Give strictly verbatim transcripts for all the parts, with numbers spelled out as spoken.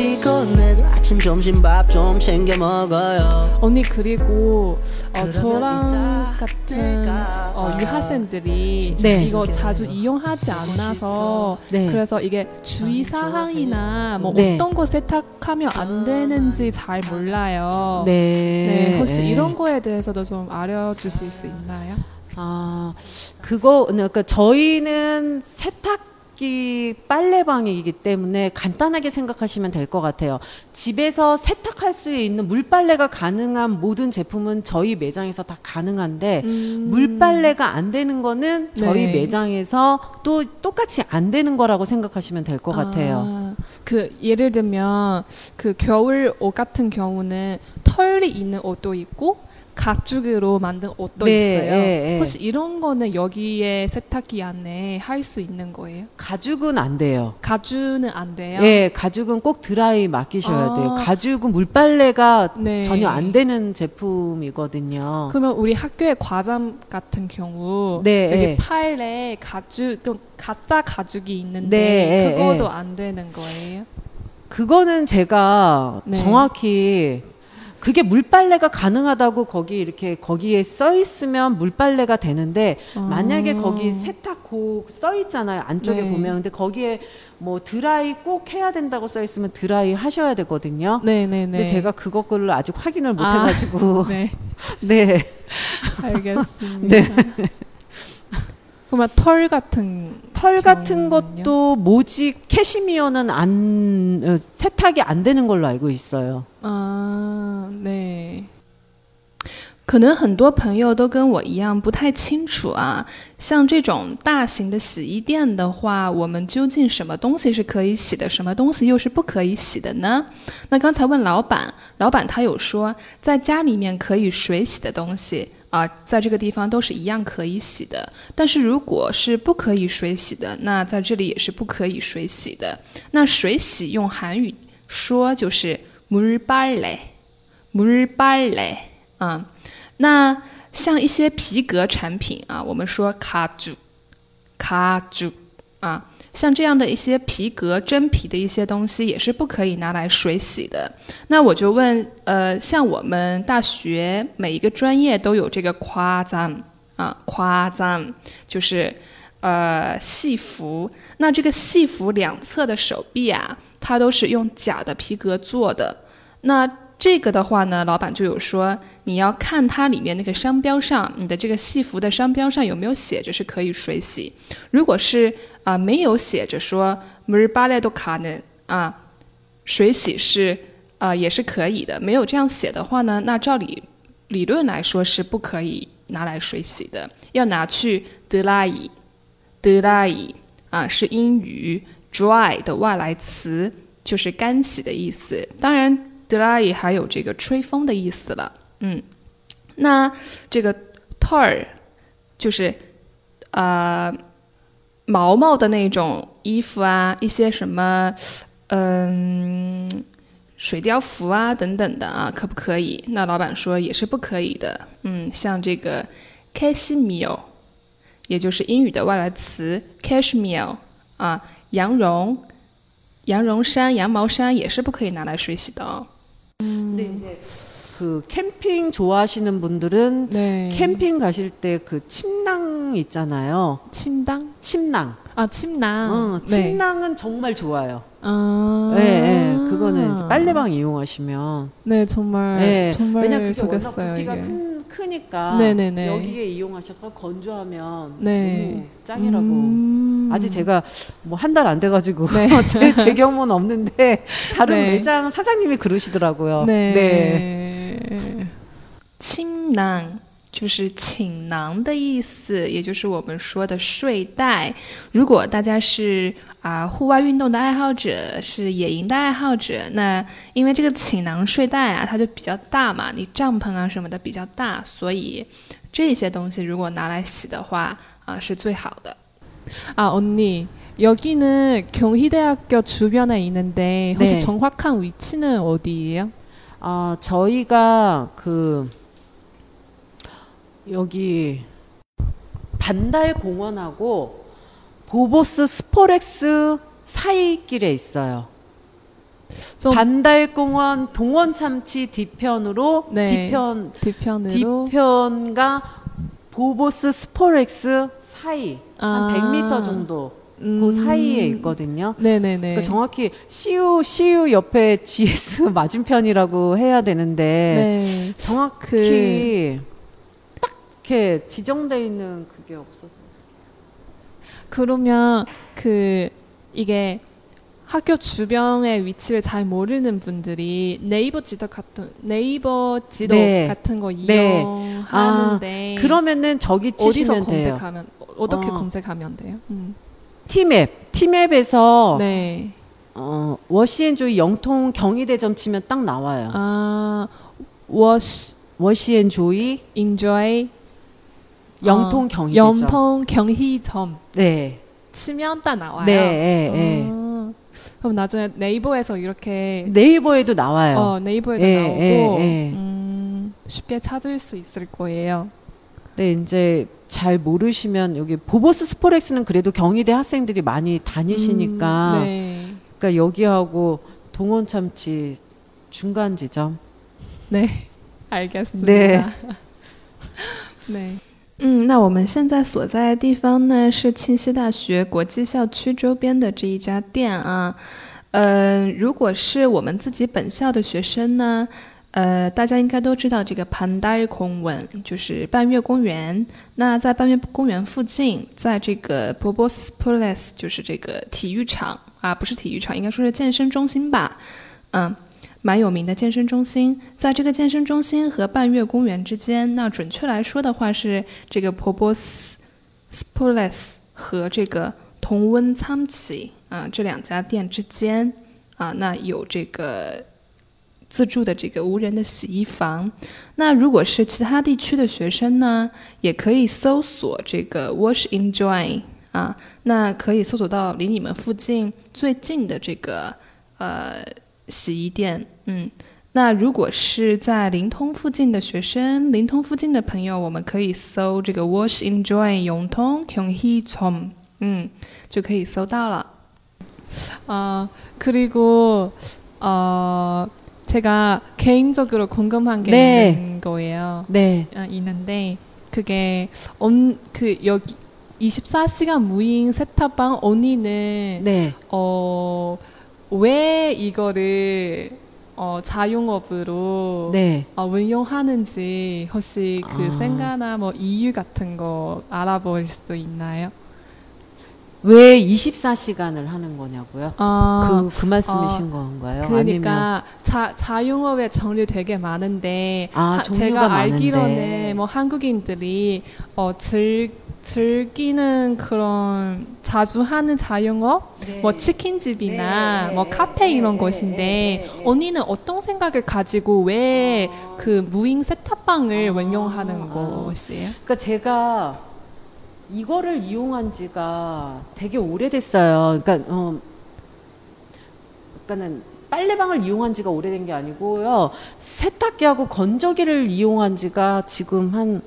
피곤해도 아침 점심 밥 좀 챙겨 먹어요. 언니 그리고 어, 저랑 같은 어, 유학생들이 네. 이거 자주 이용하지 않아서 네. 그래서 이게 주의사항이나 뭐 네. 어떤 거 세탁하면 안 되는지 잘 몰라요. 네. 네. 혹시 네. 이런 거에 대해서도 좀 알려주실 수 있나요? 아 그거 그러니까 저희는 세탁 빨래방이기 때문에 간단하게 생각하시면 될 것 같아요. 집에서 세탁할 수 있는 물빨래가 가능한 모든 제품은 저희 매장에서 다 가능한데 음. 물빨래가 안 되는 거는 저희 네. 매장에서 또 똑같이 안 되는 거라고 생각하시면 될 것 같아요. 아, 그 예를 들면 그 겨울 옷 같은 경우는 털이 있는 옷도 있고 가죽으로 만든 옷도 네, 있어요. 예, 예. 혹시 이런 거는 여기에 세탁기 안에 할 수 있는 거예요? 가죽은 안 돼요. 가죽은 안 돼요? 예, 가죽은 꼭 드라이 맡기셔야 아, 돼요. 가죽은 물빨래가 네. 전혀 안 되는 제품이거든요. 그러면 우리 학교의 과잠 같은 경우 네, 여기 예. 팔에 가죽, 좀 가짜 가죽이 있는데 네, 그거도 예, 안 되는 거예요? 그거는 제가 네. 정확히 그게 물빨래가 가능하다고 거기 이렇게 거기에 써 있으면 물빨래가 되는데 아. 만약에 거기 세탁고 써 있잖아요 안쪽에 네. 보면 근데 거기에 뭐 드라이 꼭 해야 된다고 써 있으면 드라이 하셔야 되거든요. 네네네. 근데 제가 그것을 아직 확인을 못 아. 해가지고 네. 네. 알겠습니다. 네. 그러면 털 같은 털 같은 경우는요? 것도 모지 캐시미어는 안 세탁이 안 되는 걸로 알고 있어요. 아, 네. 可能很多朋友都跟我一样不太清楚啊 像这种大型的洗衣店的话，我们究竟什么东西是可以洗的，什么东西又是不可以洗的呢？那刚才问老板，老板他有说在家里面可以水洗的东西啊，在这个地方都是一样可以洗的，但是如果是不可以水洗的，那在这里也是不可以水洗的。那水洗用韩语说就是물빨래，물빨래啊。 那像一些皮革产品啊，我们说卡住啊，像这样的一些皮革真皮的一些东西也是不可以拿来水洗的。那我就问，呃，像我们大学每一个专业都有这个夸张啊，夸张就是呃戏服，那这个戏服两侧的手臂啊，它都是用假的皮革做的。那 这个的话呢，老板就有说，你要看它里面那个商标上你的这个戏服的商标上有没有写着是可以水洗。如果是啊没有写着说물빨래도 가능啊水洗是啊也是可以的，没有这样写的话呢，那照理理论来说是不可以拿来水洗的。要拿去dry的外来词，就是干洗的意思。当然 dry 就是干洗的意思，当然。 dry 还有这个吹风的意思了，嗯，那这个 tar 就是呃毛毛的那种衣服啊，一些什么嗯、呃、水貂服啊等等的啊，可不可以？那老板说也是不可以的，嗯，像这个 cashmere 也就是英语的外来词 cashmere 啊，羊绒、羊绒衫、羊毛衫也是不可以拿来水洗的哦。 근데 이제 그 캠핑 좋아하시는 분들은 네. 캠핑 가실 때 그 침낭 있잖아요. 침낭? 침낭. 아 침낭. 어, 침낭은 네. 정말 좋아요. 아, 네, 네. 그거는 이제 빨래방 이용하시면. 네, 정말. 네. 정말 왜냐 그게 좋겠어요, 워낙 부피가 큰, 크니까 네, 네, 네. 여기에 이용하셔서 건조하면 네. 너무 짱이라고. 음. 아직 제가 뭐 한 달 안 돼가지고 네. 제, 제 경우는 없는데 다른 네. 매장 사장님이 그러시더라고요. 네. 네. 침낭. 就是寝囊的意思，也就是我们说的睡袋。如果大家是啊户外运动的爱好者，是野营的爱好者，那因为这个寝囊睡袋啊，它就比较大嘛，你帐篷啊什么的比较大，所以这些东西如果拿来洗的话，啊是最好的。 아，언니 여기는 경희대학교 주변에 있는데 혹시 정확한 위치는 어디예요? 아 저희가 그 여기 반달공원하고 보보스 스포렉스 사이 길에 있어요. 반달공원 동원참치 뒤편으로 네. 뒤편 뒤편으로 뒤편과 보보스 스포렉스 사이 아. 한 백 미터 정도 음. 그 사이에 있거든요. 네네네. 그러니까 정확히 씨유 씨유 옆에 지에스 맞은편이라고 해야 되는데 네. 정확히 그... 딱 이렇게 지정돼 있는 그게 없어서. 그러면 그 이게 학교 주변의 위치를 잘 모르는 분들이 네이버 지도 같은 네이버 지도 네. 같은 거 네. 이용하는데 아, 그러면은 저기 치시면 어디서 돼요. 검색하면 어떻게 어. 검색하면 돼요? 음. 티맵 티맵에서 네. 어, 워시앤조이 영통 경희대점 치면 딱 나와요. 아 워시 워시앤조이 인조이 영통 경희대점 어, 영통 경희점 네 치면 딱 나와요. 네. 네. 어. 그럼 나중에 네이버에서 이렇게 네이버에도 나와요. 어, 네이버에도 예, 나오고 예, 예. 음, 쉽게 찾을 수 있을 거예요. 네, 이제 잘 모르시면 여기 보보스 스포렉스는 그래도 경희대 학생들이 많이 다니시니까 음, 네. 그러니까 여기하고 동원참치 중간 지점. 네, 알겠습니다. 네. 네. 嗯，那我们现在所在的地方呢是庆熙大学国际校区周边的这一家店啊，呃，如果是我们自己本校的学生呢，呃，大家应该都知道这个半月公园，就是半月公园。那在半月公园附近，在这个 Bobos Palace 就是这个体育场啊，不是体育场，应该说是健身中心吧，嗯。蛮有名的健身中心，在这个健身中心和半月公园之间，那准确来说的话是这个 Pobos Sports 和这个同温仓崎啊这两家店之间啊，那有这个自助的这个无人的洗衣房。那如果是其他地区的学生呢，也可以搜索这个 Wash and Joy 啊，那可以搜索到离你们附近最近的这个呃。洗衣店，嗯，那如果是在灵通附近的学生，灵通附近的朋友，我们可以搜这个 Wash and Joy 永通경희점，嗯，就可以搜到了。啊、呃，그리고呃，제가 개인적으로 궁금한 게 네. 있는 거예요. 네, 아, 있는데 그게 음, 그 여기 이십사 시간 무인 세탁방 언니는 네. 어. 왜 이거를 어, 자영업으로 네. 어, 운영하는지 혹시 그 아. 생각나 뭐 이유 같은 거 알아볼 수 있나요? 왜 이십사 시간을 하는 거냐고요? 아, 그, 그 말씀이신 어, 건가요? 그러니까 아니면... 자, 자영업의 종류 되게 많은데 아, 하, 제가 많은데. 알기로는 뭐 한국인들이 어, 즐, 즐기는 그런 자주 하는 자영업? 네. 뭐 치킨집이나 네. 뭐 카페 네. 이런 것인데 네. 네. 언니는 어떤 생각을 가지고 왜 그 어... 무인 세탁방을 어... 운영하는 어... 것이에요? 그러니까 제가 이거를 이용한 지가 되게 오래됐어요. 그러니까, 어, 그러니까는 빨래방을 이용한 지가 오래된 게 아니고요. 세탁기하고 건조기를 이용한 지가 지금 한,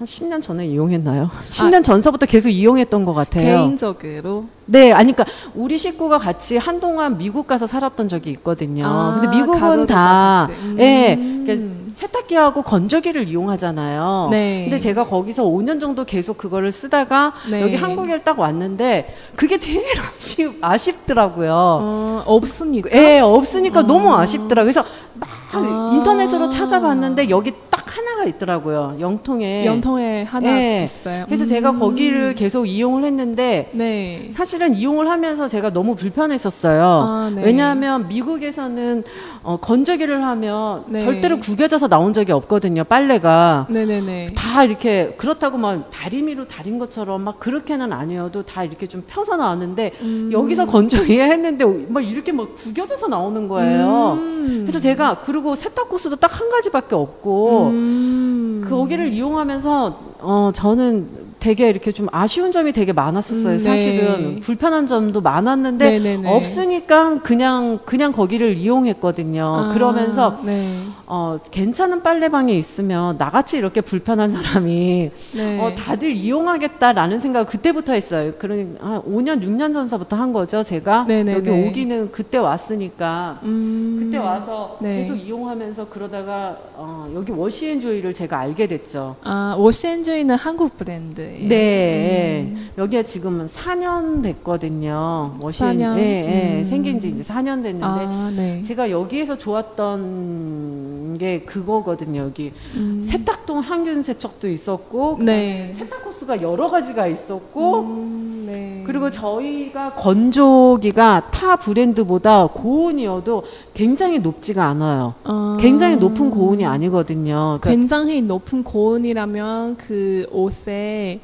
한 십 년 전에 이용했나요? 십 년 아, 전서부터 계속 이용했던 것 같아요. 개인적으로? 네, 아니, 그러니까 우리 식구가 같이 한동안 미국 가서 살았던 적이 있거든요. 아, 근데 미국은 다, 예. 음. 네, 그러니까 세탁기하고 건조기를 이용하잖아요. 네. 근데 제가 거기서 오 년 정도 계속 그거를 쓰다가 네. 여기 한국에 딱 왔는데 그게 제일 아쉽, 아쉽더라고요. 어, 없으니까? 예, 없으니까 어. 너무 아쉽더라고요. 그래서 막 아. 인터넷으로 찾아봤는데 여기 딱 하나가 있더라고요. 영통에. 영통에 하나 예. 있어요. 그래서 음. 제가 거기를 계속 이용을 했는데 네. 사실은 이용을 하면서 제가 너무 불편했었어요. 아, 네. 왜냐하면 미국에서는 어, 건조기를 하면 네. 절대로 구겨져서 나온 적이 없거든요. 빨래가 네네네. 다 이렇게 그렇다고 막 다리미로 다린 것처럼 막 그렇게는 아니어도 다 이렇게 좀 펴서 나왔는데 음. 여기서 건조기 했는데 막 이렇게 막 구겨져서 나오는 거예요. 음. 그래서 제가 그리고 세탁 코스도 딱 한 가지밖에 없고 음. 거기를 이용하면서 어 저는 되게 이렇게 좀 아쉬운 점이 되게 많았었어요. 음, 네. 사실은 불편한 점도 많았는데 네네네. 없으니까 그냥 그냥 거기를 이용했거든요. 아, 그러면서. 네. 어, 괜찮은 빨래방에 있으면 나같이 이렇게 불편한 사람이 네. 어, 다들 이용하겠다라는 생각을 그때부터 했어요. 그러니까 한 오 년, 육 년 전서부터 한 거죠. 제가 네네네. 여기 오기는 그때 왔으니까 음... 그때 와서 네. 계속 이용하면서 그러다가 어, 여기 워시앤조이를 제가 알게 됐죠. 아, 워시앤조이는 한국 브랜드예요. 네. 음. 여기가 지금은 사 년 됐거든요. 워시앤, 사 년? 네, 네. 음. 생긴 지 이제 사 년 됐는데 아, 네. 제가 여기에서 좋았던 게 그거거든요. 여기 음. 세탁동 항균 세척도 있었고 네. 세탁 코스가 여러 가지가 있었고 음, 네. 그리고 저희가 건조기가 타 브랜드보다 고온이어도 굉장히 높지가 않아요. 아. 굉장히 높은 고온이 아니거든요. 그러니까 굉장히 높은 고온이라면 그 옷에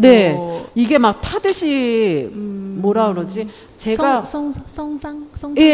네, 어. 이게 막 타듯이 음. 뭐라 그러지? 제가 성, 성, 성상, 성상, 예,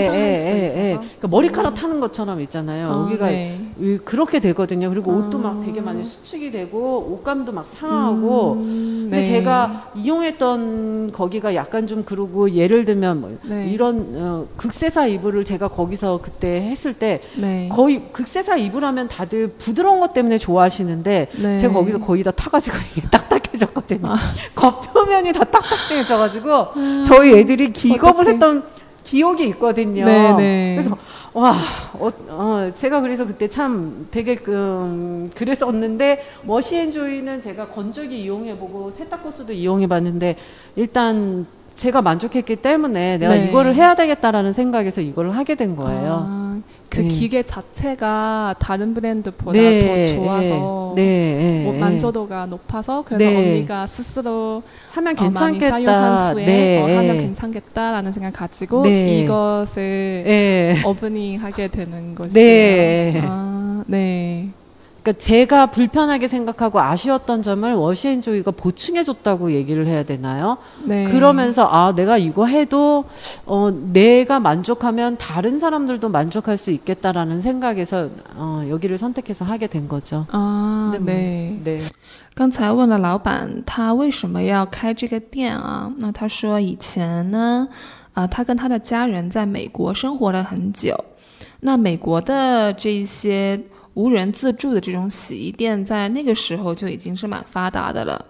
예, 성상할 수도 있어서. 예, 예. 그러니까 머리카락 음. 타는 것처럼 있잖아요. 아, 여기가 네. 그렇게 되거든요. 그리고 아. 옷도 막 되게 많이 수축이 되고 옷감도 막 상하고. 음, 근데 네. 제가 이용했던 거기가 약간 좀 그러고 예를 들면 뭐 네. 이런 어, 극세사 이불을 제가 거기서 그때 했을 때 네. 거의 극세사 이불 하면 다들 부드러운 것 때문에 좋아하시는데 네. 제가 거기서 거의 다 타가지고 이게 딱딱해졌거든요. 아. 겉표면이 다 딱딱해져가지고 저희 애들이 기겁을 어떡해. 했던 기억이 있거든요. 네네. 그래서 와, 어, 어, 제가 그래서 그때 참 되게 음, 그랬었는데 워시앤조이는 제가 건조기 이용해보고 세탁 코스도 이용해봤는데 일단 제가 만족했기 때문에 내가 네. 이거를 해야 되겠다라는 생각에서 이거를 하게 된 거예요. 아, 그 네. 기계 자체가 다른 브랜드보다 네. 더 좋아서 네. 네. 만족도가 높아서 그래서 네. 언니가 스스로 하면 괜찮겠다. 어, 많이 사용한 후에 네. 어, 하면 괜찮겠다라는 생각 가지고 네. 이것을 네. 오프닝하게 되는 것이에요. 네. 아, 네. 그러니까 제가 불편하게 생각하고 아쉬웠던 점을 워시앤조이가 보충해줬다고 얘기를 해야 되나요? 네. 그러면서 아 내가 이거 해도 어, 내가 만족하면 다른 사람들도 만족할 수 있겠다라는 생각에서 어, 여기를 선택해서 하게 된 거죠. 아, 뭐, 네. 네. 刚才问了老板他为什么要开这个店啊，那他说以前呢，啊，他跟他的家人在美国生活了很久，那美国的这些 无人自助的这种洗衣店在那个时候就已经是蛮发达的了。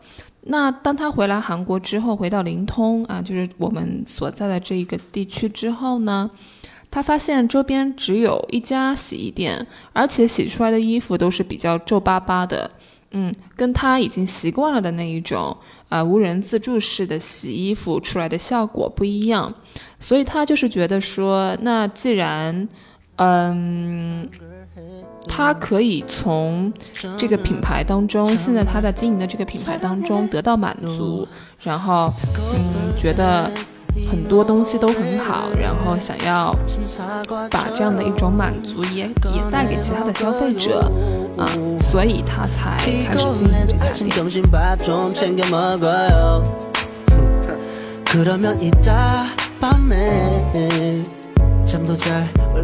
那当他回来韩国之后，回到灵通啊，就是我们所在的这一个地区之后呢，他发现周边只有一家洗衣店，而且洗出来的衣服都是比较皱巴巴的，嗯，跟他已经习惯了的那一种啊无人自助式的洗衣服出来的效果不一样，所以他就是觉得说，那既然 他可以从这个品牌当中，现在他在经营的这个品牌当中得到满足，然后嗯，觉得很多东西都很好，然后想要把这样的一种满足也也带给其他的消费者啊，所以他才开始经营这家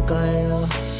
店。